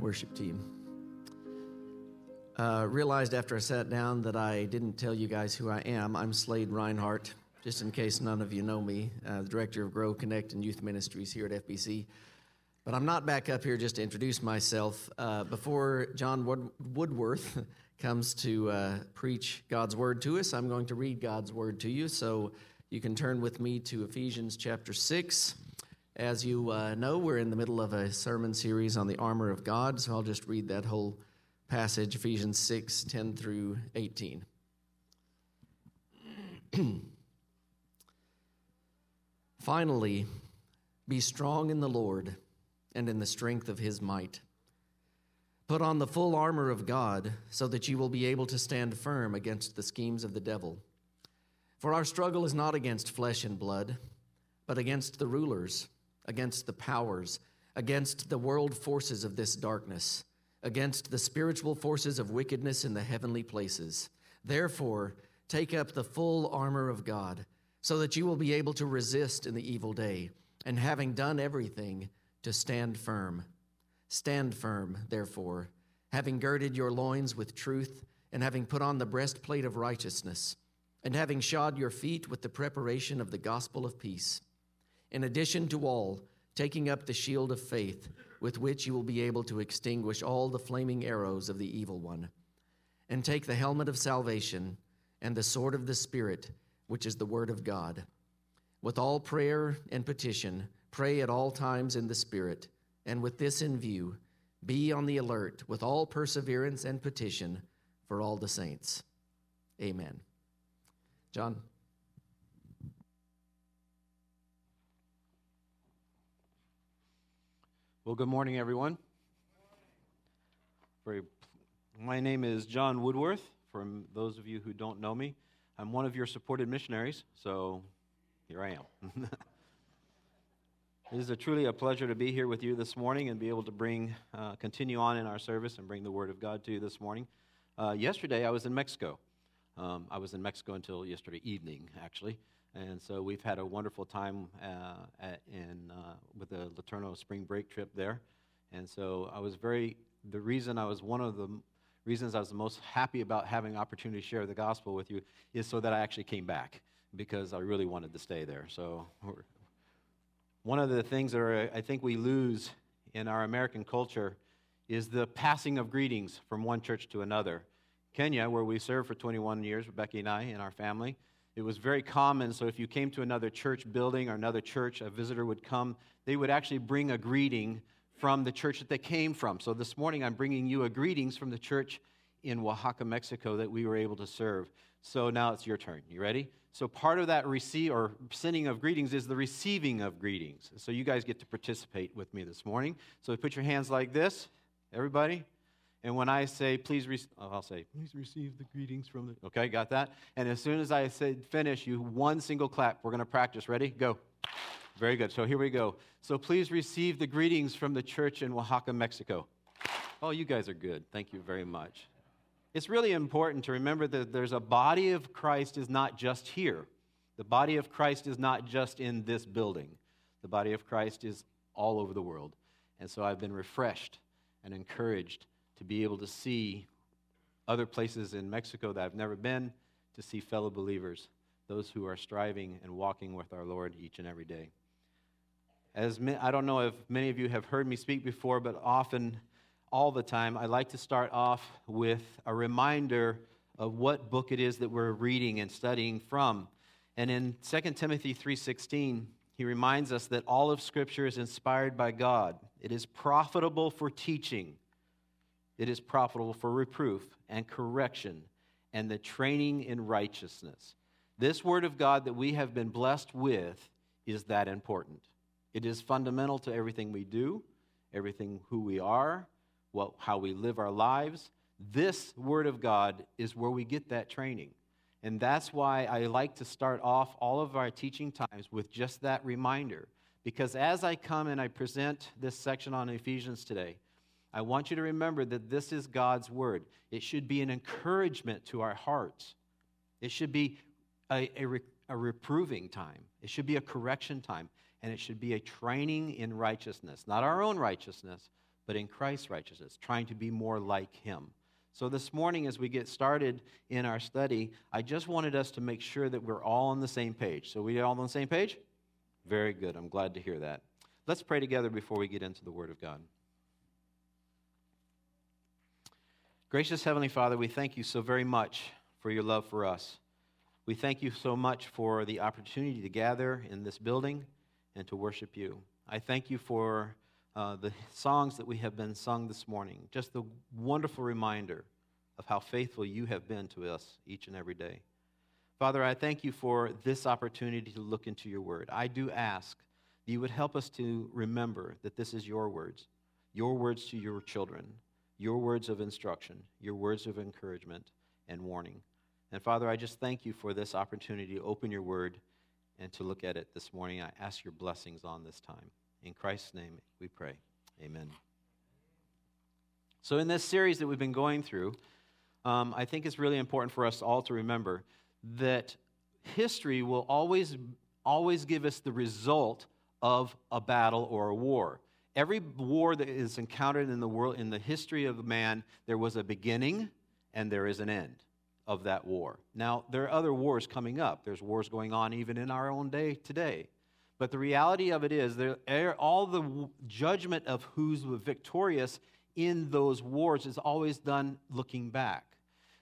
worship team. Realized after I sat down that I didn't tell you guys who I am. I'm Slade Reinhart, just in case none of you know me, the director of Grow, Connect, and Youth Ministries here at FBC. But I'm not back up here just to introduce myself. Before John Woodworth comes to preach God's Word to us, I'm going to read God's Word to you. So you can turn with me to Ephesians chapter 6. As you know, we're in the middle of a sermon series on the armor of God, so I'll just read that whole passage, Ephesians 6, 10 through 18. Finally, be strong in the Lord and in the strength of his might. Put on the full armor of God so that you will be able to stand firm against the schemes of the devil. For our struggle is not against flesh and blood, but against the rulers, against the powers, against the world forces of this darkness, against the spiritual forces of wickedness in the heavenly places. Therefore, take up the full armor of God, so that you will be able to resist in the evil day, and having done everything, to stand firm. Stand firm, therefore, having girded your loins with truth, and having put on the breastplate of righteousness, and having shod your feet with the preparation of the gospel of peace. In addition to all, taking up the shield of faith, with which you will be able to extinguish all the flaming arrows of the evil one. And take the helmet of salvation and the sword of the Spirit, which is the word of God. With all prayer and petition, pray at all times in the Spirit, and with this in view, be on the alert with all perseverance and petition for all the saints. Amen. John. Well, good morning, everyone. My name is John Woodworth. For those of you who don't know me, I'm one of your supported missionaries, so here I am. It is truly a pleasure to be here with you this morning and be able to continue on in our service and bring the Word of God to you this morning. Yesterday, I was in Mexico. I was in Mexico until yesterday evening, actually. And so we've had a wonderful time with the Letourneau spring break trip there. And so one of the reasons I was the most happy about having an opportunity to share the gospel with you is so that I actually came back, because I really wanted to stay there. So one of the things that I think we lose in our American culture is the passing of greetings from one church to another. Kenya, where we served for 21 years, Becky and I and our family, it was very common, so if you came to another church building or another church, a visitor would come, they would actually bring a greeting from the church that they came from. So this morning I'm bringing you a greetings from the church in Oaxaca, Mexico that we were able to serve. So now it's your turn. You ready? So part of that sending of greetings is the receiving of greetings. So you guys get to participate with me this morning. So put your hands like this, everybody. And when I say, I'll say, please receive the greetings from the... Okay, got that? And as soon as I say finish, you one single clap. We're going to practice. Ready? Go. Very good. So here we go. So please receive the greetings from the church in Oaxaca, Mexico. Oh, you guys are good. Thank you very much. It's really important to remember that there's a body of Christ is not just here. The body of Christ is not just in this building. The body of Christ is all over the world. And so I've been refreshed and encouraged to be able to see other places in Mexico that I've never been, to see fellow believers, those who are striving and walking with our Lord each and every day. I don't know if many of you have heard me speak before, but often, all the time, I like to start off with a reminder of what book it is that we're reading and studying from. And in 2 Timothy 3:16, he reminds us that all of Scripture is inspired by God. It is profitable for teaching. It is profitable for reproof and correction and the training in righteousness. This Word of God that we have been blessed with is that important. It is fundamental to everything we do, everything who we are, how we live our lives. This Word of God is where we get that training. And that's why I like to start off all of our teaching times with just that reminder. Because as I come and I present this section on Ephesians today, I want you to remember that this is God's Word. It should be an encouragement to our hearts. It should be a reproving time. It should be a correction time. And it should be a training in righteousness. Not our own righteousness, but in Christ's righteousness, trying to be more like him. So this morning, as we get started in our study, I just wanted us to make sure that we're all on the same page. So we all on the same page? Very good. I'm glad to hear that. Let's pray together before we get into the Word of God. Gracious Heavenly Father, we thank you so very much for your love for us. We thank you so much for the opportunity to gather in this building and to worship you. I thank you for the songs that we have been sung this morning, just the wonderful reminder of how faithful you have been to us each and every day. Father, I thank you for this opportunity to look into your word. I do ask that you would help us to remember that this is your words to your children, your words of instruction, your words of encouragement and warning. And Father, I just thank you for this opportunity to open your word and to look at it this morning. I ask your blessings on this time. In Christ's name we pray. Amen. So in this series that we've been going through, I think it's really important for us all to remember that history will always give us the result of a battle or a war. Every war that is encountered in the world, in the history of man, there was a beginning and there is an end of that war. Now, there are other wars coming up. There's wars going on even in our own day today. But the reality of it is, all the judgment of who's victorious in those wars is always done looking back.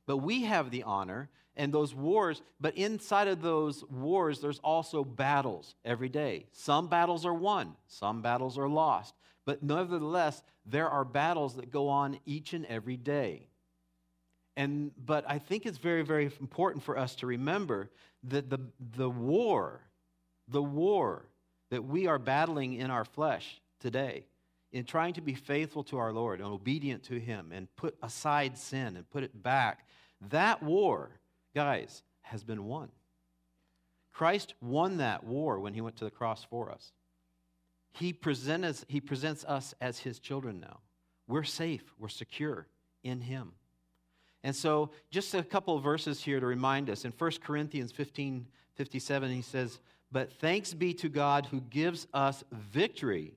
But we have the honor and those wars, but inside of those wars, there's also battles every day. Some battles are won, some battles are lost. But nevertheless, there are battles that go on each and every day. But I think it's very, very important for us to remember that the war that we are battling in our flesh today, in trying to be faithful to our Lord and obedient to him and put aside sin and put it back, that war, guys, has been won. Christ won that war when he went to the cross for us. He presents us as his children now. We're safe. We're secure in him. And so just a couple of verses here to remind us. In 1 Corinthians 15:57, he says, "But thanks be to God who gives us victory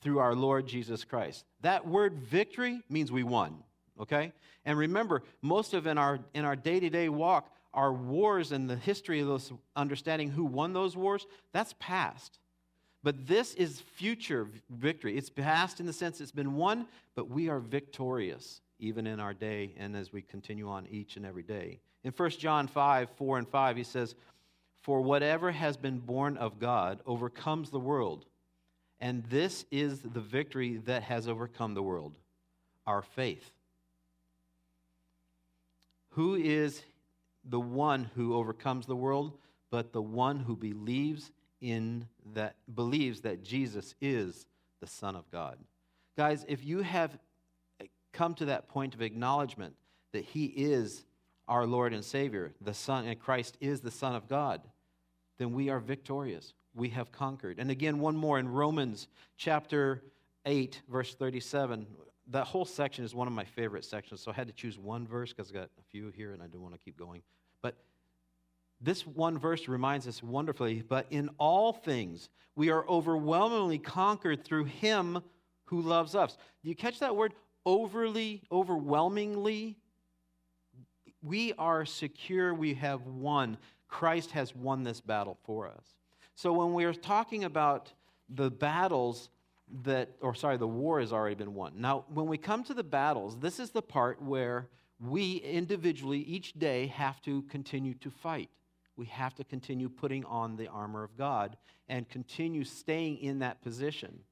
through our Lord Jesus Christ." That word victory means we won, okay? And remember, most of in our day-to-day walk, our wars and the history of those, understanding who won those wars, that's past. But this is future victory. It's past in the sense it's been won, but we are victorious even in our day and as we continue on each and every day. In 1 John 5:4-5, he says, "For whatever has been born of God overcomes the world, and this is the victory that has overcome the world, our faith." Who is the one who overcomes the world but the one who believes that Jesus is the Son of God? Guys, if you have come to that point of acknowledgement that he is our Lord and Savior, the Son, and Christ is the Son of God, then we are victorious. We have conquered. And again, one more in Romans chapter 8, verse 37. That whole section is one of my favorite sections, so I had to choose one verse because I've got a few here and I don't want to keep going. But this one verse reminds us wonderfully, "But in all things we are overwhelmingly conquered through him who loves us." Do you catch that word? Overwhelmingly? We are secure. We have won. Christ has won this battle for us. So when we're talking about the war has already been won. Now, when we come to the battles, this is the part where we individually each day have to continue to fight. We have to continue putting on the armor of God and continue staying in that position.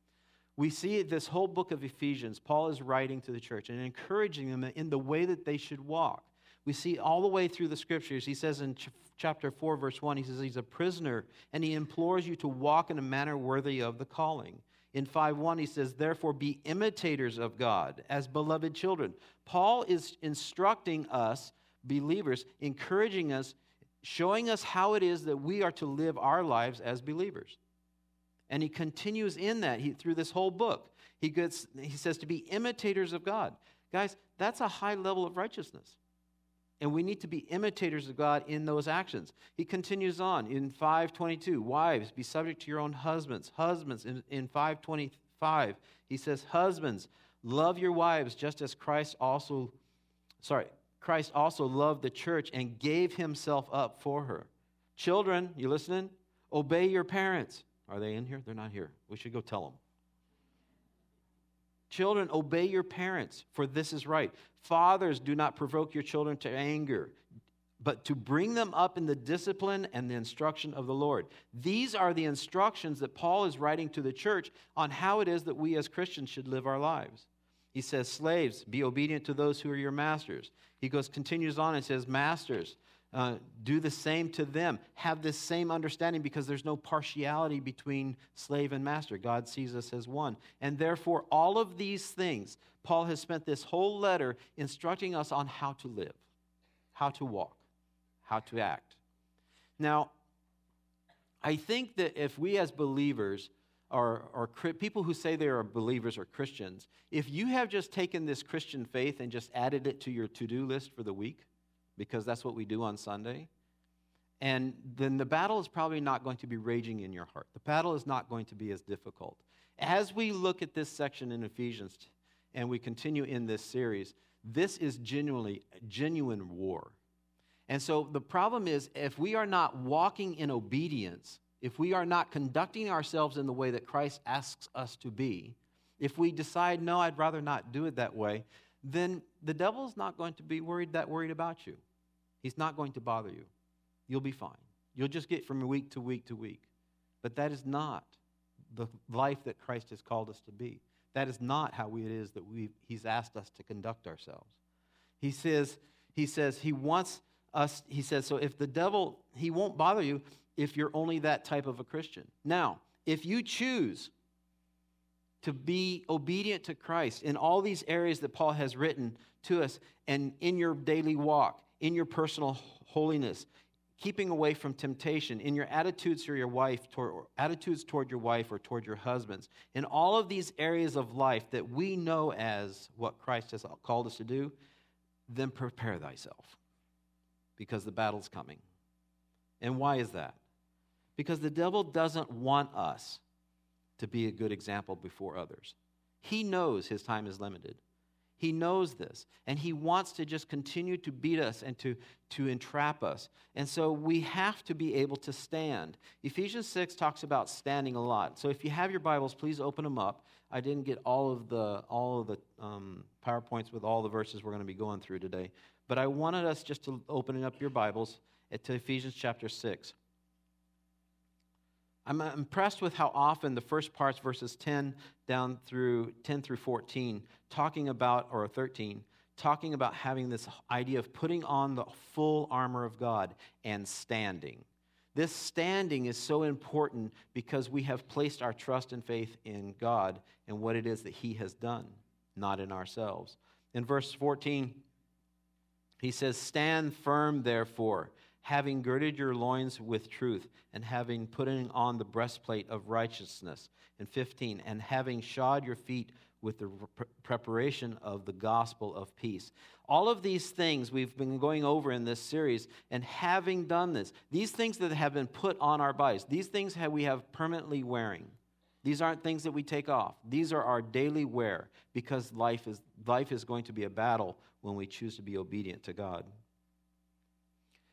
We see this whole book of Ephesians, Paul is writing to the church and encouraging them in the way that they should walk. We see all the way through the scriptures, he says in chapter 4, verse 1, he says he's a prisoner, and he implores you to walk in a manner worthy of the calling. In 5:1, he says, "Therefore be imitators of God as beloved children." Paul is instructing us, believers, encouraging us, showing us how it is that we are to live our lives as believers. And he continues in that through this whole book. He says to be imitators of God. Guys, that's a high level of righteousness. And we need to be imitators of God in those actions. He continues on in 5:22, "Wives, be subject to your own husbands." Husbands, in 5:25, he says, "Husbands, Love your wives just as Christ also loved the church and gave himself up for her. Children, you listening? Obey your parents. Are they in here? They're not here. We should go tell them. Children, obey your parents, for this is right. Fathers, do not provoke your children to anger, but to bring them up in the discipline and the instruction of the Lord. These are the instructions that Paul is writing to the church on how it is that we as Christians should live our lives. He says, slaves, be obedient to those who are your masters. He continues on and says, masters, do the same to them. Have this same understanding, because there's no partiality between slave and master. God sees us as one. And therefore, all of these things, Paul has spent this whole letter instructing us on how to live, how to walk, how to act. Now, I think that if we as believers or people who say they are believers or Christians, if you have just taken this Christian faith and just added it to your to-do list for the week, because that's what we do on Sunday, and then the battle is probably not going to be raging in your heart. The battle is not going to be as difficult. As we look at this section in Ephesians and we continue in this series, this is genuine war. And so the problem is, if we are not walking in obedience, if we are not conducting ourselves in the way that Christ asks us to be, if we decide, no, I'd rather not do it that way, then the devil's not going to be worried about you. He's not going to bother you. You'll be fine. You'll just get from week to week to week. But that is not the life that Christ has called us to be. That is not how it is that he's asked us to conduct ourselves. He says he wants us, he says, so if the devil, he won't bother you if you're only that type of a Christian. Now, if you choose to be obedient to Christ in all these areas that Paul has written to us, and in your daily walk, in your personal holiness, keeping away from temptation, in your attitudes toward your wife or toward your husbands, in all of these areas of life that we know as what Christ has called us to do, then prepare thyself, because the battle's coming. And why is that? Because the devil doesn't want us to be a good example before others. He knows his time is limited. He knows this, and he wants to just continue to beat us and to entrap us. And so we have to be able to stand. Ephesians 6 talks about standing a lot. So if you have your Bibles, please open them up. I didn't get all of the PowerPoints with all the verses we're going to be going through today, but I wanted us just to open up your Bibles to Ephesians chapter 6. I'm impressed with how often the first parts, verses 10 through 14, or 13, talking about having this idea of putting on the full armor of God and standing. This standing is so important because we have placed our trust and faith in God and what it is that he has done, not in ourselves. In verse 14, he says, "Stand firm, therefore, having girded your loins with truth, and having putting on the breastplate of righteousness." And 15, "and having shod your feet with the preparation of the gospel of peace." All of these things we've been going over in this series, and having done this, these things that have been put on our bodies, these things we have permanently wearing. These aren't things that we take off. These are our daily wear, because life is going to be a battle when we choose to be obedient to God.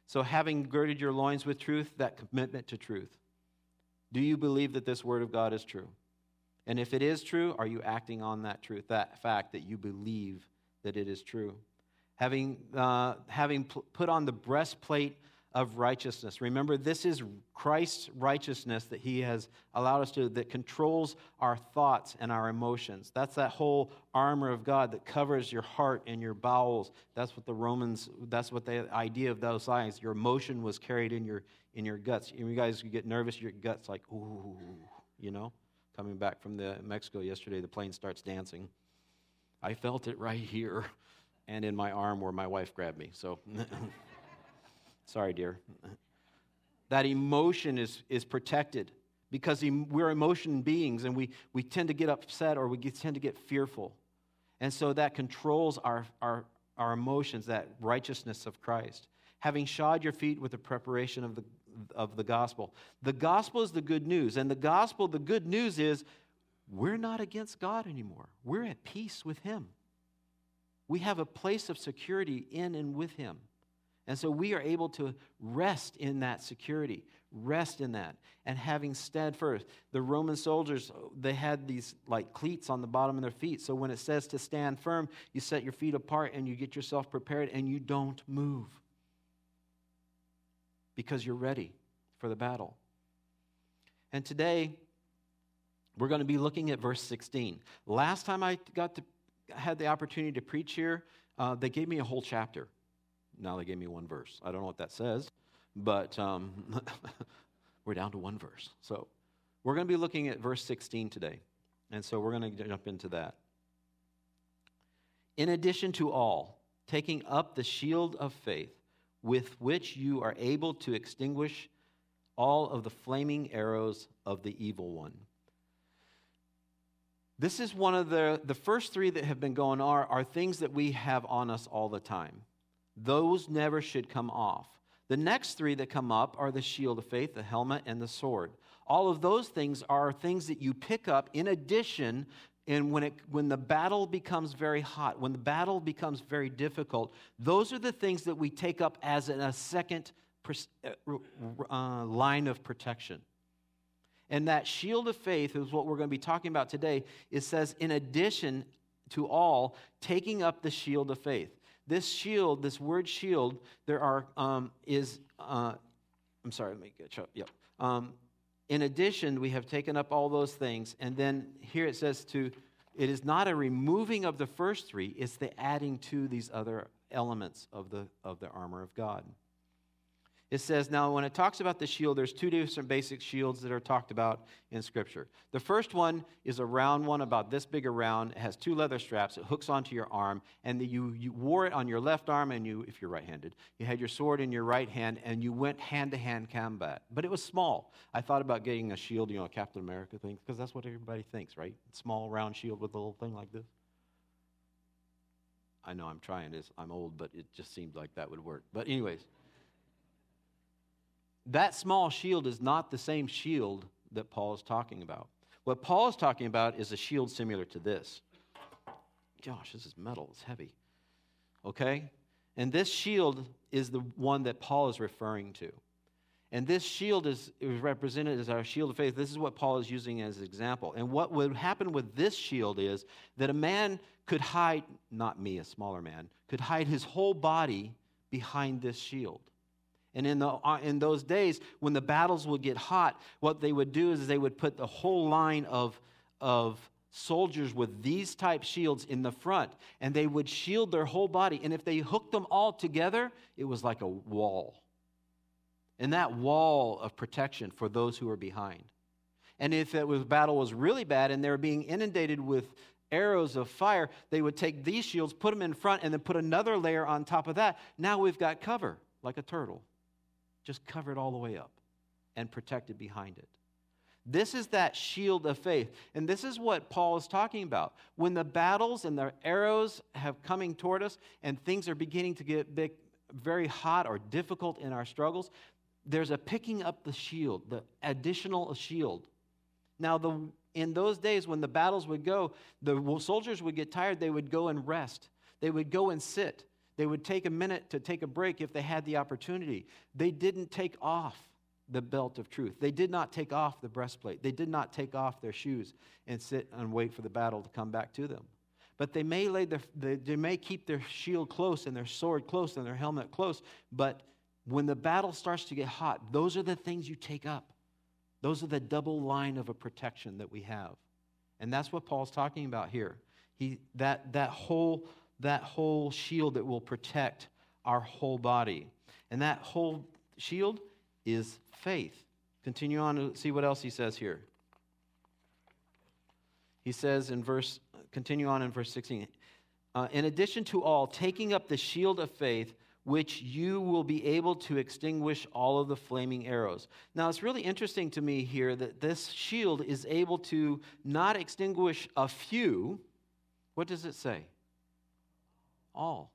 So having girded your loins with truth, that commitment to truth. Do you believe that this word of God is true? And if it is true, are you acting on that truth, that fact that you believe that it is true? Having put on the breastplate of righteousness. Remember, this is Christ's righteousness that he has allowed us to, that controls our thoughts and our emotions. That's that whole armor of God that covers your heart and your bowels. That's what the idea of those signs. Your emotion was carried in your guts. You guys, you get nervous, your gut's like, ooh, you know? Coming back from Mexico yesterday, the plane starts dancing. I felt it right here and in my arm where my wife grabbed me, so... Sorry, dear. That emotion is protected, because we're emotion beings, and we tend to get upset, or tend to get fearful. And so that controls our emotions, that righteousness of Christ. Having shod your feet with the preparation of the gospel. The gospel is the good news, and the good news is we're not against God anymore. We're at peace with Him. We have a place of security in and with Him. And so we are able to rest in that security, rest in that. And having steadfast, the Roman soldiers, they had these like cleats on the bottom of their feet. So when it says to stand firm, you set your feet apart and you get yourself prepared and you don't move because you're ready for the battle. And today, we're going to be looking at verse 16. Last time I had the opportunity to preach here, they gave me a whole chapter. Now they gave me one verse. I don't know what that says, but we're down to one verse. So we're going to be looking at verse 16 today, and so we're going to jump into that. In addition to all, taking up the shield of faith, with which you are able to extinguish all of the flaming arrows of the evil one. This is one of the first three that have been going are things that we have on us all the time. Those never should come off. The next three that come up are the shield of faith, the helmet, and the sword. All of those things are things that you pick up in addition, and when the battle becomes very hot, when the battle becomes very difficult, those are the things that we take up as a second line of protection. And that shield of faith is what we're going to be talking about today. It says, in addition to all, taking up the shield of faith. This shield, this word shield, in addition, we have taken up all those things. And then here it says it is not a removing of the first three, it's the adding to these other elements of the armor of God. It says, now when it talks about the shield, there's two different basic shields that are talked about in Scripture. The first one is a round one, about this big around. It has two leather straps. It hooks onto your arm, and you wore it on your left arm, and if you're right-handed, you had your sword in your right hand, and you went hand-to-hand combat. But it was small. I thought about getting a shield, a Captain America thing, because that's what everybody thinks, right? Small, round shield with a little thing like this. I know I'm trying this. I'm old, but it just seemed like that would work. But anyways, that small shield is not the same shield that Paul is talking about. What Paul is talking about is a shield similar to this. Gosh, this is metal. It's heavy. Okay? And this shield is the one that Paul is referring to. And this shield is represented as our shield of faith. This is what Paul is using as an example. And what would happen with this shield is that a man could hide, not me, a smaller man, could hide his whole body behind this shield. And in those days, when the battles would get hot, what they would do is they would put the whole line of soldiers with these type shields in the front, and they would shield their whole body. And if they hooked them all together, it was like a wall. And that wall of protection for those who were behind. And if battle was really bad and they were being inundated with arrows of fire, they would take these shields, put them in front, and then put another layer on top of that. Now we've got cover, like a turtle. Just cover it all the way up and protect it behind it. This is that shield of faith. And this is what Paul is talking about. When the battles and the arrows have coming toward us and things are beginning to get very hot or difficult in our struggles, there's a picking up the shield, the additional shield. Now, in those days when the battles would go, the soldiers would get tired. They would go and rest. They would go and sit. They would take a minute to take a break if they had the opportunity. They didn't take off the belt of truth. They did not take off the breastplate. They did not take off their shoes and sit and wait for the battle to come back to them. But they may keep their shield close and their sword close and their helmet close. But when the battle starts to get hot, those are the things you take up. Those are the double line of a protection that we have. And that's what Paul's talking about here. That whole shield that will protect our whole body. And that whole shield is faith. Continue on to see what else he says here. He says in verse 16, in addition to all, taking up the shield of faith, which you will be able to extinguish all of the flaming arrows. Now, it's really interesting to me here that this shield is able to not extinguish a few. What does it say? All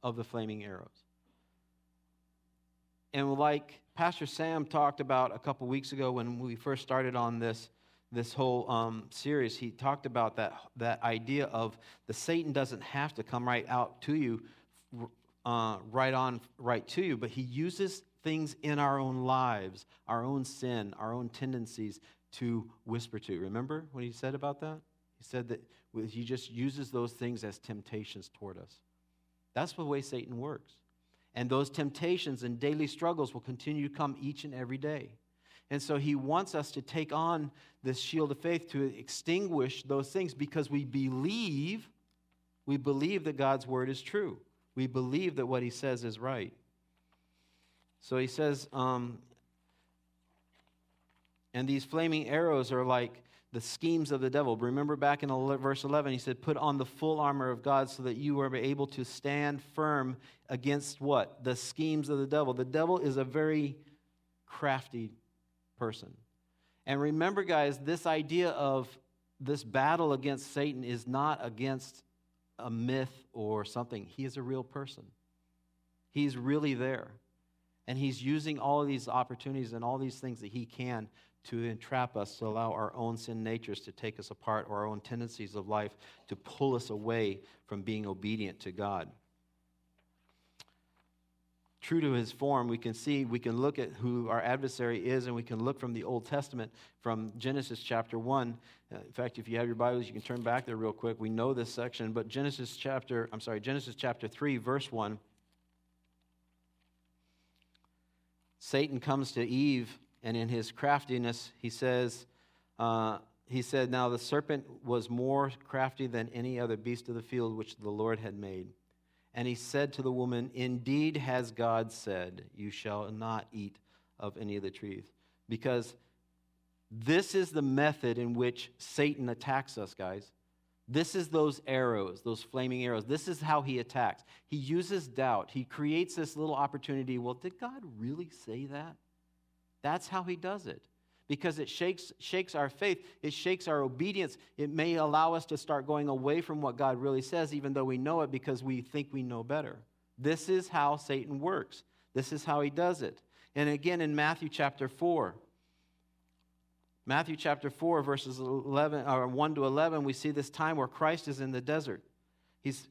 of the flaming arrows. And like Pastor Sam talked about a couple weeks ago when we first started on this, this whole series, he talked about that idea of the Satan doesn't have to come right out to you, right to you, but he uses things in our own lives, our own sin, our own tendencies to whisper to. Remember what he said about that? He said that he just uses those things as temptations toward us. That's the way Satan works. And those temptations and daily struggles will continue to come each and every day. And so he wants us to take on this shield of faith to extinguish those things because we believe that God's word is true. We believe that what he says is right. So he says, and these flaming arrows are like the schemes of the devil. Remember back in verse 11, he said, put on the full armor of God so that you are able to stand firm against what? The schemes of the devil. The devil is a very crafty person. And remember, guys, this idea of this battle against Satan is not against a myth or something. He is a real person. He's really there. And he's using all of these opportunities and all these things that he can to entrap us, to allow our own sin natures to take us apart or our own tendencies of life to pull us away from being obedient to God. True to his form, we can look at who our adversary is, and we can look from the Old Testament, from Genesis chapter 1. In fact, if you have your Bibles, you can turn back there real quick. We know this section, but Genesis chapter 3, verse 1. Satan comes to Eve, and in his craftiness, he said, now the serpent was more crafty than any other beast of the field which the Lord had made. And he said to the woman, indeed has God said, you shall not eat of any of the trees. Because this is the method in which Satan attacks us, guys. This is those arrows, those flaming arrows. This is how he attacks. He uses doubt. He creates this little opportunity. Well, did God really say that? That's how he does it. Because it shakes our faith. It shakes our obedience. It may allow us to start going away from what God really says, even though we know it, because we think we know better. This is how Satan works. This is how he does it. And again, in Matthew chapter 4, verses 1 to 11, we see this time where Christ is in the desert. He's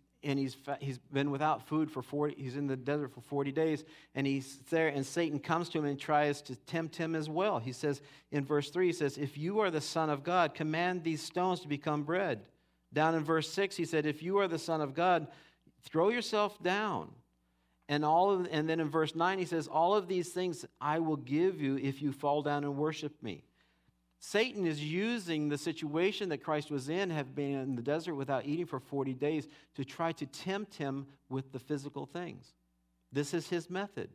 been without food for 40. He's in the desert for 40 days, and he's there. And Satan comes to him and tries to tempt him as well. He says in verse 3, he says, "If you are the Son of God, command these stones to become bread." Down in verse 6, he said, "If you are the Son of God, throw yourself down." And then in verse 9, he says, "All of these things I will give you if you fall down and worship me." Satan is using the situation that Christ was in, have been in the desert without eating for 40 days, to try to tempt him with the physical things. This is his method.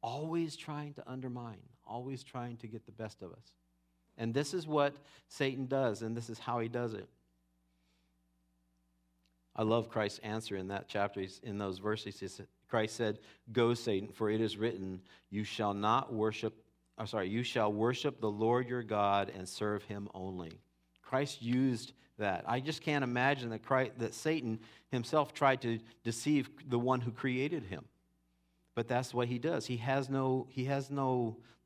Always trying to undermine, always trying to get the best of us. And this is what Satan does, and this is how he does it. I love Christ's answer in that chapter. In those verses, Christ said, "Go, Satan, for it is written, you shall worship the Lord your God and serve him only." Christ used that. I just can't imagine that Satan himself tried to deceive the one who created him. But that's what he does. He has no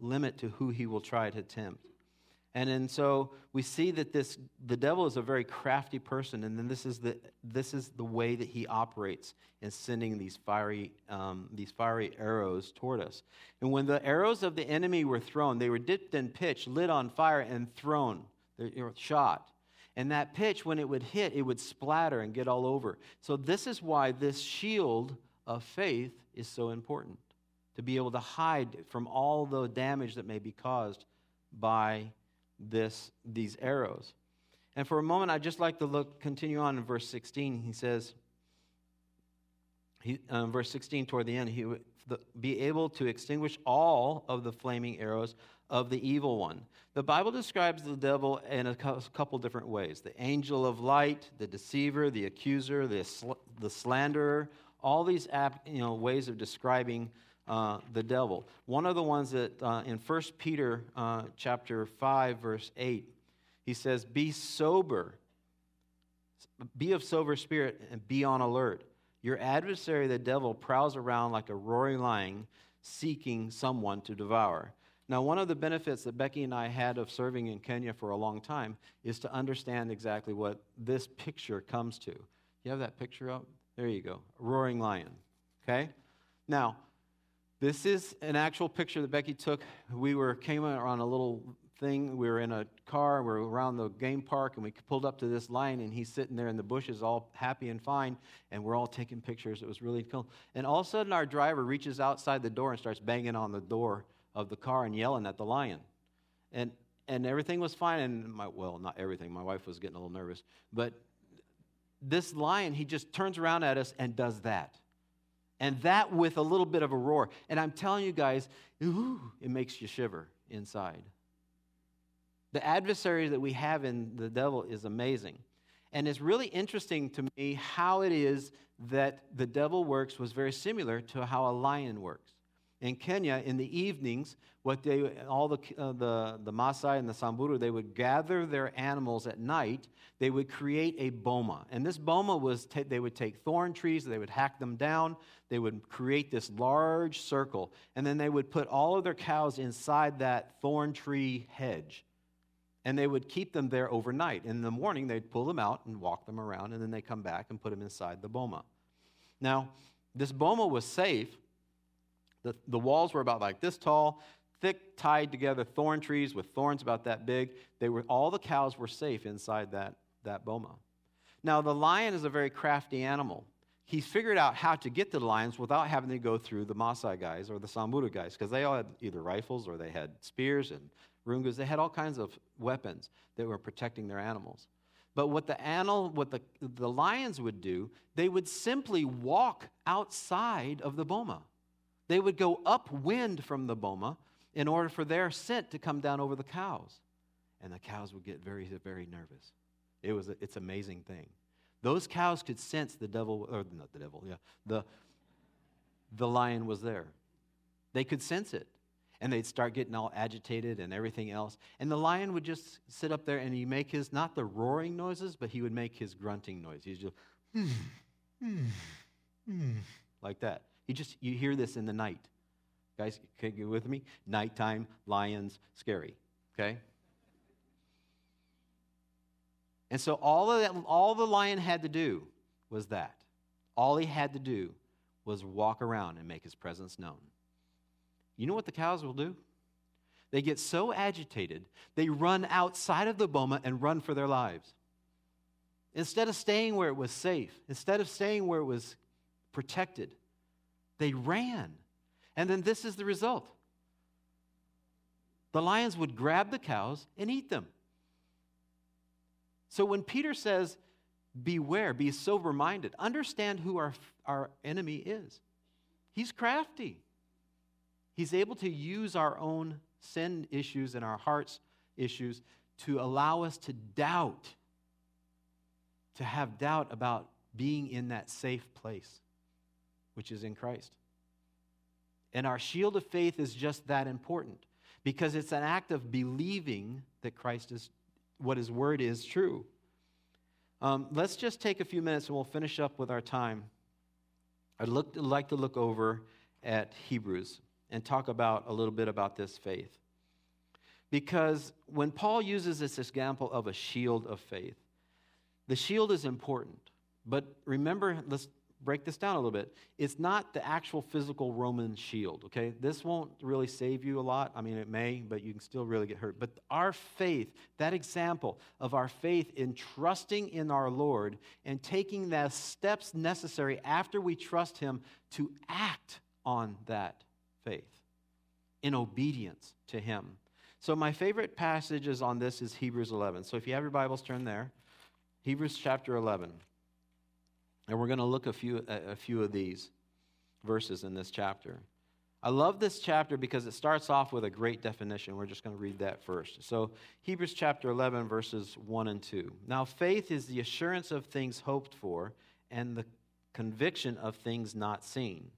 limit to who he will try to tempt. And so we see that the devil is a very crafty person, and then this is the way that he operates in sending these fiery arrows toward us. And when the arrows of the enemy were thrown, they were dipped in pitch, lit on fire, and thrown, they were shot. And that pitch, when it would hit, it would splatter and get all over. So this is why this shield of faith is so important, to be able to hide from all the damage that may be caused by these arrows. And for a moment, I'd just like to continue on in verse 16. He says, verse 16 toward the end, he would be able to extinguish all of the flaming arrows of the evil one. The Bible describes the devil in a couple different ways. The angel of light, the deceiver, the accuser, the slanderer, all these ways of describing the devil. One of the ones that in 1 Peter chapter 5, verse 8, he says, "Be sober, be of sober spirit, and be on alert. Your adversary, the devil, prowls around like a roaring lion, seeking someone to devour." Now, one of the benefits that Becky and I had of serving in Kenya for a long time is to understand exactly what this picture comes to. You have that picture up? There you go. A roaring lion. Okay? Now, this is an actual picture that Becky took. We came on a little thing. We were in a car. We were around the game park, and we pulled up to this lion, and he's sitting there in the bushes all happy and fine, and we're all taking pictures. It was really cool. And all of a sudden, our driver reaches outside the door and starts banging on the door of the car and yelling at the lion. And everything was fine. And well, not everything. My wife was getting a little nervous. But this lion, he just turns around at us and does that. And that with a little bit of a roar. And I'm telling you guys, it makes you shiver inside. The adversary that we have in the devil is amazing. And it's really interesting to me how it is that the devil works was very similar to how a lion works. In Kenya, in the evenings, all the Maasai and the Samburu, they would gather their animals at night. They would create a boma. And this boma was, they would take thorn trees, they would hack them down, they would create this large circle, and then they would put all of their cows inside that thorn tree hedge. And they would keep them there overnight. In the morning, they'd pull them out and walk them around, and then they come back and put them inside the boma. Now, this boma was safe. The walls were about like this tall, thick, tied together thorn trees with thorns about that big. All the cows were safe inside that boma. Now, the lion is a very crafty animal. He figured out how to get to the lions without having to go through the Maasai guys or the Samburu guys, because they all had either rifles or they had spears and rungas. They had all kinds of weapons that were protecting their animals. But what the lions would do, they would simply walk outside of the boma. They would go upwind from the boma in order for their scent to come down over the cows. And the cows would get very, very nervous. It's an amazing thing. Those cows could sense the devil, or not the devil, yeah, the lion was there. They could sense it. And they'd start getting all agitated and everything else. And the lion would just sit up there and he'd make his, not the roaring noises, but he would make his grunting noise. He's just, like that. You hear this in the night. Guys, can you get with me? Nighttime, lions, scary, okay? And so all the lion had to do was that. All he had to do was walk around and make his presence known. You know what the cows will do? They get so agitated, they run outside of the boma and run for their lives. Instead of staying where it was safe, instead of staying where it was protected, they ran. And then this is the result. The lions would grab the cows and eat them. So when Peter says, beware, be sober-minded, understand who our enemy is. He's crafty. He's able to use our own sin issues and our heart's issues to allow us to doubt, to have doubt about being in that safe place, which is in Christ. And our shield of faith is just that important because it's an act of believing that Christ is, what his word is, true. Let's just take a few minutes and we'll finish up with our time. I'd like to look over at Hebrews and talk about a little bit about this faith. Because when Paul uses this example of a shield of faith, the shield is important. But remember, let's break this down a little bit. It's not the actual physical Roman shield, okay? This won't really save you a lot. I mean, it may, but you can still really get hurt. But our faith, that example of our faith in trusting in our Lord and taking the steps necessary after we trust him to act on that faith in obedience to him. So my favorite passages on this is Hebrews 11. So if you have your Bibles, turn there. Hebrews chapter 11. And we're going to look a few of these verses in this chapter. I love this chapter because it starts off with a great definition. We're just going to read that first. So Hebrews chapter 11, verses 1 and 2. Now faith is the assurance of things hoped for and the conviction of things not seen.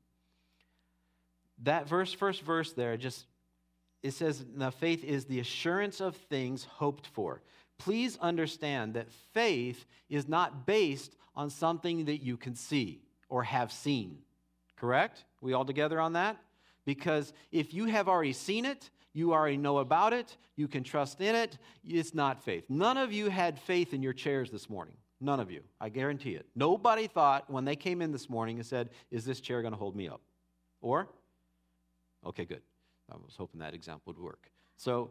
That verse, first verse there, it says, now faith is the assurance of things hoped for. Please understand that faith is not based on something that you can see or have seen, correct? We all together on that? Because if you have already seen it, you already know about it, you can trust in it, it's not faith. None of you had faith in your chairs this morning. None of you. I guarantee it. Nobody thought when they came in this morning and said, is this chair going to hold me up? Or, okay, good. I was hoping that example would work. So,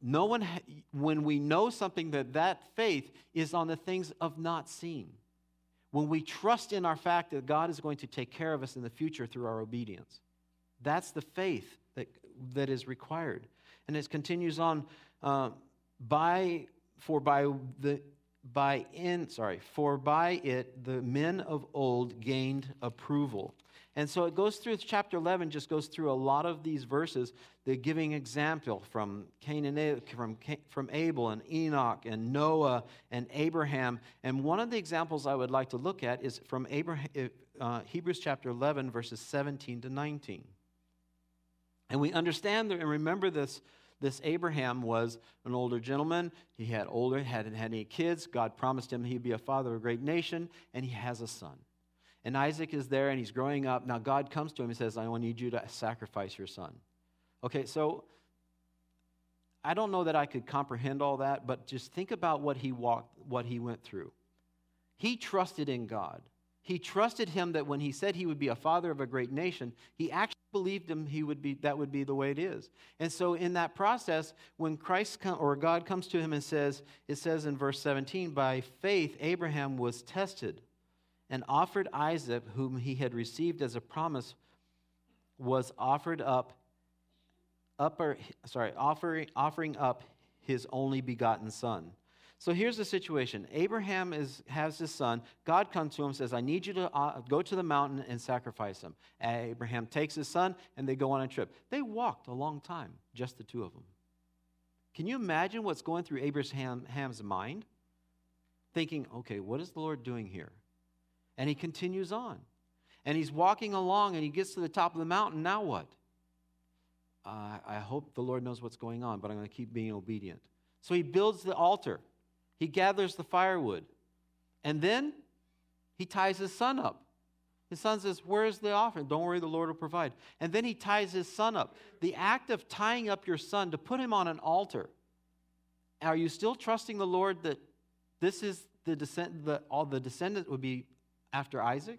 no one, when we know something, that faith is on the things of not seen. When we trust in our fact that God is going to take care of us in the future through our obedience. That's the faith that is required. And it continues on, by it the men of old gained approval. And so it goes through chapter 11, just goes through a lot of these verses. They're giving example from Cain and Abel, from Abel and Enoch and Noah and Abraham. And one of the examples I would like to look at is from Hebrews chapter 11, verses 17 to 19. And we understand and remember this. This Abraham was an older gentleman. He hadn't had any kids. God promised him he'd be a father of a great nation, and he has a son. And Isaac is there, and he's growing up. Now God comes to him and says, I need you to sacrifice your son. Okay, so I don't know that I could comprehend all that, but just think about what he went through. He trusted in God. He trusted him that when he said he would be a father of a great nation, he actually believed him that would be the way it is. And so in that process, when God comes to him and says, it says in verse 17, by faith Abraham was tested and offered Isaac, whom he had received as a promise, was offered offering up his only begotten son. So here's the situation. Abraham has his son. God comes to him and says, I need you to go to the mountain and sacrifice him. Abraham takes his son, and they go on a trip. They walked a long time, just the two of them. Can you imagine what's going through Abraham's mind? Thinking, okay, what is the Lord doing here? And he continues on. And he's walking along, and he gets to the top of the mountain. Now what? I hope the Lord knows what's going on, but I'm going to keep being obedient. So he builds the altar. He gathers the firewood, and then he ties his son up. His son says, where's the offering? Don't worry, the Lord will provide. And then he ties his son up. The act of tying up your son to put him on an altar, are you still trusting the Lord that this is all the descendant would be after Isaac?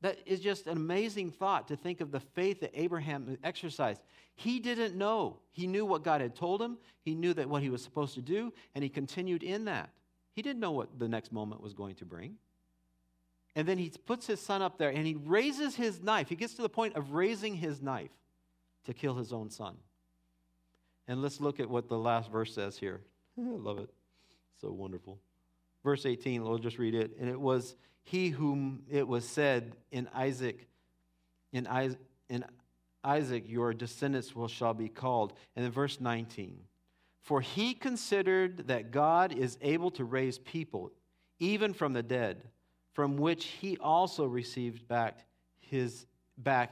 That is just an amazing thought to think of the faith that Abraham exercised. He didn't know. He knew what God had told him. He knew that what he was supposed to do, and he continued in that. He didn't know what the next moment was going to bring. And then he puts his son up there, and he raises his knife. He gets to the point of raising his knife to kill his own son. And let's look at what the last verse says here. I love it. So wonderful. Verse 18, we'll just read it. And it was he whom it was said, in Isaac your descendants shall be called. And in verse 19, for he considered that God is able to raise people, even from the dead, from which he also received back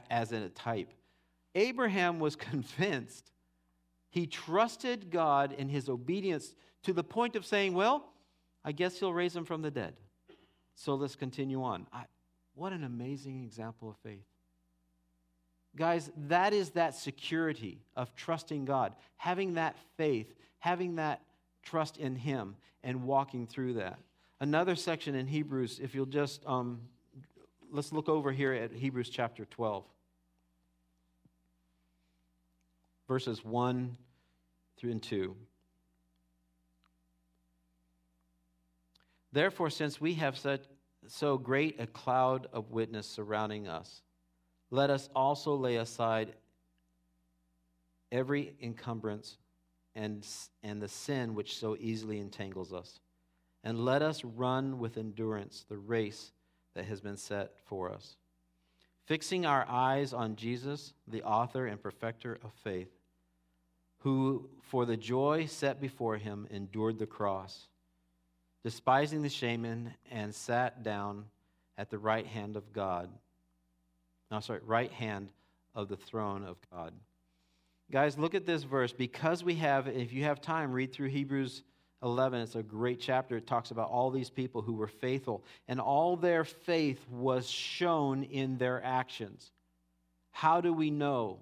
as in a type. Abraham was convinced. He trusted God in his obedience to the point of saying, well, I guess he'll raise him from the dead. So let's continue on. What an amazing example of faith. Guys, that is that security of trusting God, having that faith, having that trust in him, and walking through that. Another section in Hebrews, if you'll just, let's look over here at Hebrews chapter 12. Verses 1 through and 2. Therefore, since we have so great a cloud of witness surrounding us, let us also lay aside every encumbrance and the sin which so easily entangles us, and let us run with endurance the race that has been set for us, fixing our eyes on Jesus, the author and perfecter of faith, who for the joy set before him endured the cross, despising the shame, and sat down at the right hand of God. Right hand of the throne of God. Guys, look at this verse. Because we have, if you have time, read through Hebrews 11. It's a great chapter. It talks about all these people who were faithful, and all their faith was shown in their actions. How do we know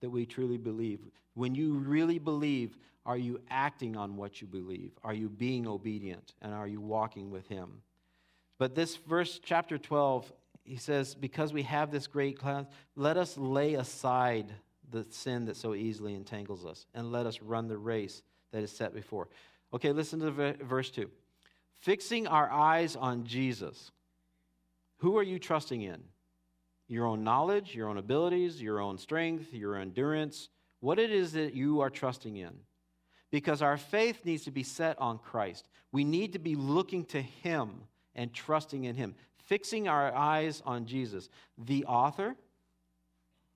that we truly believe? When you really believe, are you acting on what you believe? Are you being obedient? And are you walking with Him? But this verse, chapter 12, he says, because we have this great cloud, let us lay aside the sin that so easily entangles us, and let us run the race that is set before. Okay, listen to verse 2. Fixing our eyes on Jesus. Who are you trusting in? Your own knowledge, your own abilities, your own strength, your endurance, what it is that you are trusting in. Because our faith needs to be set on Christ. We need to be looking to Him and trusting in Him. Fixing our eyes on Jesus, the author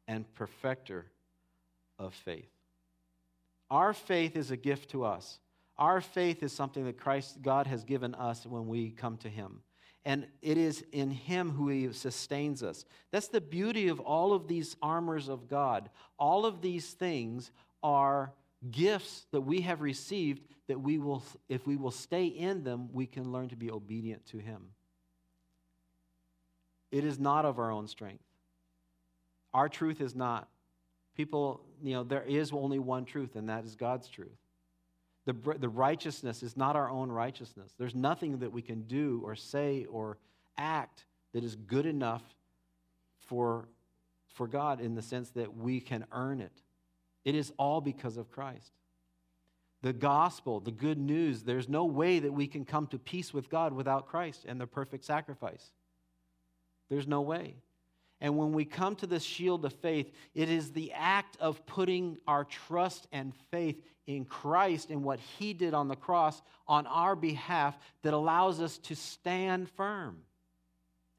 and perfecter of faith. Our faith is a gift to us. Our faith is something that God has given us when we come to Him. And it is in Him who He sustains us. That's the beauty of all of these armors of God. All of these things are gifts that we have received that we will, if we will stay in them, we can learn to be obedient to Him. It is not of our own strength. Our truth is not. People, there is only one truth, and that is God's truth. The righteousness is not our own righteousness. There's nothing that we can do or say or act that is good enough for God in the sense that we can earn it. It is all because of Christ. The gospel, the good news, there's no way that we can come to peace with God without Christ and the perfect sacrifice. There's no way. And when we come to this shield of faith, it is the act of putting our trust and faith in Christ and what He did on the cross on our behalf that allows us to stand firm.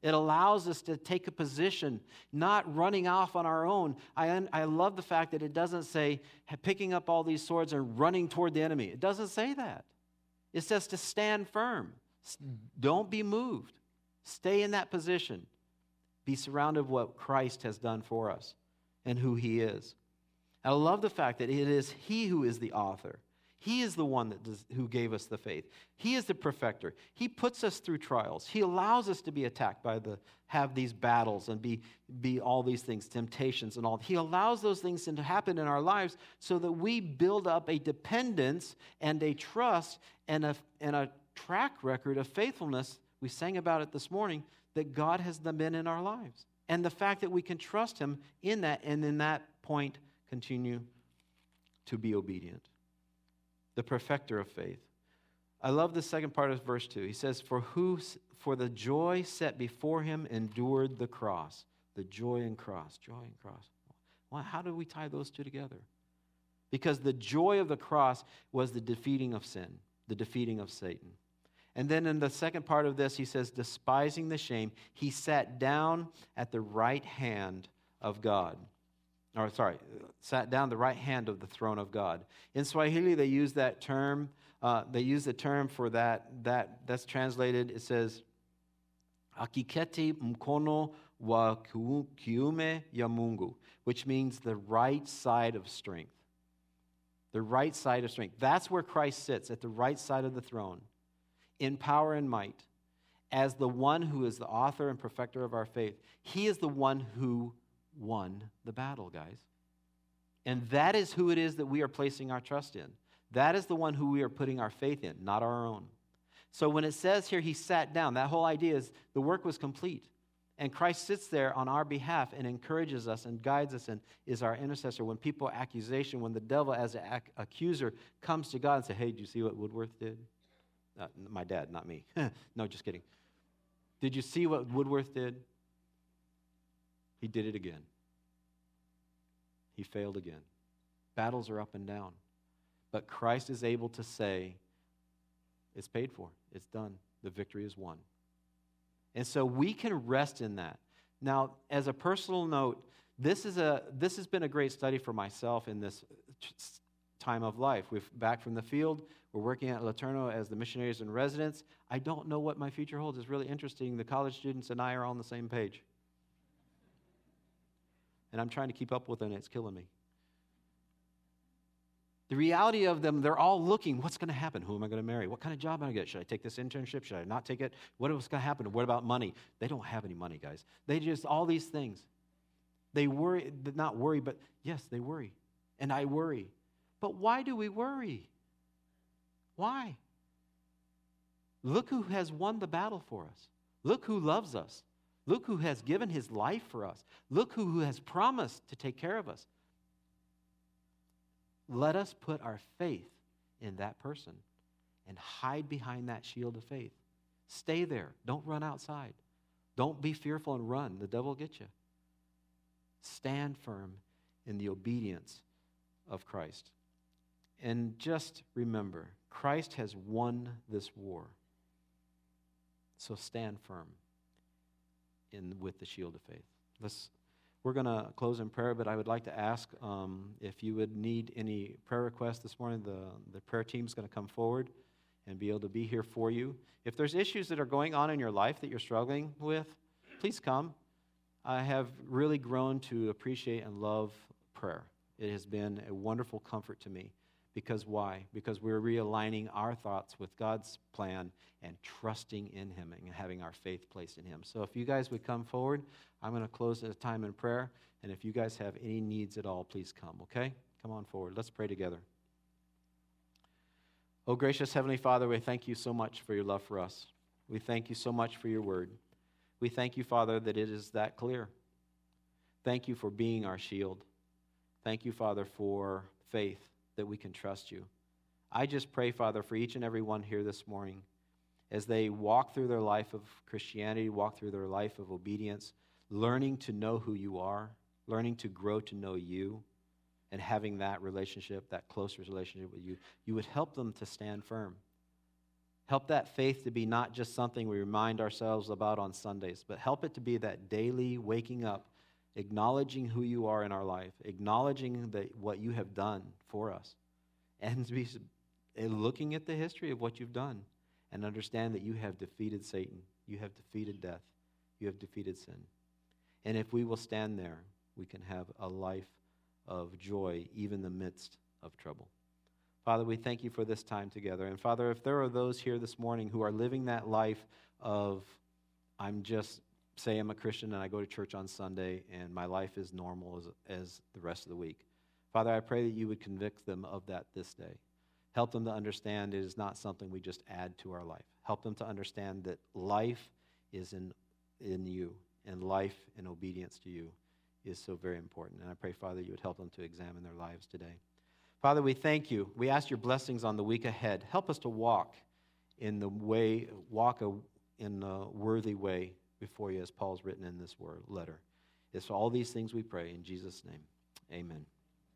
It allows us to take a position, not running off on our own. I love the fact that it doesn't say picking up all these swords and running toward the enemy. It doesn't say that. It says to stand firm. Don't be moved. Stay in that position. Be surrounded with what Christ has done for us and who He is. I love the fact that it is He who is the author. He is the one who gave us the faith. He is the perfecter. He puts us through trials. He allows us to be attacked have these battles and be all these things, temptations and all. He allows those things to happen in our lives so that we build up a dependence and a trust and a track record of faithfulness. We sang about it this morning, that God has been in our lives. And the fact that we can trust Him in that, and in that point, continue to be obedient. The perfecter of faith. I love the second part of verse 2. He says, For the joy set before Him endured the cross. The joy and cross. Well, how do we tie those two together? Because the joy of the cross was the defeating of sin, the defeating of Satan. And then in the second part of this, he says, despising the shame, He sat down at the right hand of God. Sat down the right hand of the throne of God. In Swahili, they use that term. They use the term for that's translated. It says, akiketi mkono wa kiume ya Mungu, which means the right side of strength. The right side of strength. That's where Christ sits, at the right side of the throne, in power and might, as the one who is the author and perfecter of our faith. He is the one who won the battle, guys. And that is who it is that we are placing our trust in. That is the one who we are putting our faith in, not our own. So when it says here, He sat down, that whole idea is the work was complete. And Christ sits there on our behalf and encourages us and guides us and is our intercessor. When when the devil as an accuser comes to God and says, hey, did you see what Woodworth did? My dad, not me. No, just kidding. Did you see what Woodworth did? He did it again. He failed again. Battles are up and down. But Christ is able to say, it's paid for. It's done. The victory is won. And so we can rest in that. Now, as a personal note, this has been a great study for myself in this time of life. We're back from the field. We're working at Letourneau as the missionaries in residence. I don't know what my future holds. It's really interesting. The college students and I are on the same page. And I'm trying to keep up with them, and it's killing me. The reality of them, they're all looking, what's going to happen? Who am I going to marry? What kind of job am I going to get? Should I take this internship? Should I not take it? What's going to happen? What about money? They don't have any money, guys. All these things. They worry, not worry, but yes, they worry. And I worry. But why do we worry? Why? Look who has won the battle for us. Look who loves us. Look who has given his life for us. Look who has promised to take care of us. Let us put our faith in that person and hide behind that shield of faith. Stay there. Don't run outside. Don't be fearful and run. The devil will get you. Stand firm in the obedience of Christ. And just remember, Christ has won this war. So stand firm with the shield of faith. We're going to close in prayer, but I would like to ask if you would need any prayer requests this morning. The prayer team is going to come forward and be able to be here for you. If there's issues that are going on in your life that you're struggling with, please come. I have really grown to appreciate and love prayer. It has been a wonderful comfort to me. Because why? Because we're realigning our thoughts with God's plan and trusting in Him and having our faith placed in Him. So if you guys would come forward, I'm going to close this time in prayer. And if you guys have any needs at all, please come, okay? Come on forward. Let's pray together. Oh, gracious Heavenly Father, we thank you so much for your love for us. We thank you so much for your word. We thank you, Father, that it is that clear. Thank you for being our shield. Thank you, Father, for faith, that we can trust you. I just pray, Father, for each and every one here this morning, as they walk through their life of Christianity, walk through their life of obedience, learning to know who you are, learning to grow to know you, and having that relationship, that closer relationship with you, you would help them to stand firm. Help that faith to be not just something we remind ourselves about on Sundays, but help it to be that daily waking up, acknowledging who you are in our life, acknowledging that what you have done for us, and looking at the history of what you've done and understand that you have defeated Satan, you have defeated death, you have defeated sin. And if we will stand there, we can have a life of joy even in the midst of trouble. Father, we thank you for this time together. And Father, if there are those here this morning who are living that life of, say I'm a Christian and I go to church on Sunday and my life is normal as the rest of the week. Father, I pray that you would convict them of that this day. Help them to understand it is not something we just add to our life. Help them to understand that life is in you, and life in obedience to you is so very important. And I pray, Father, you would help them to examine their lives today. Father, we thank you. We ask your blessings on the week ahead. Help us to walk in a worthy way before you, as Paul's written in this letter. It's all these things we pray in Jesus' name. Amen.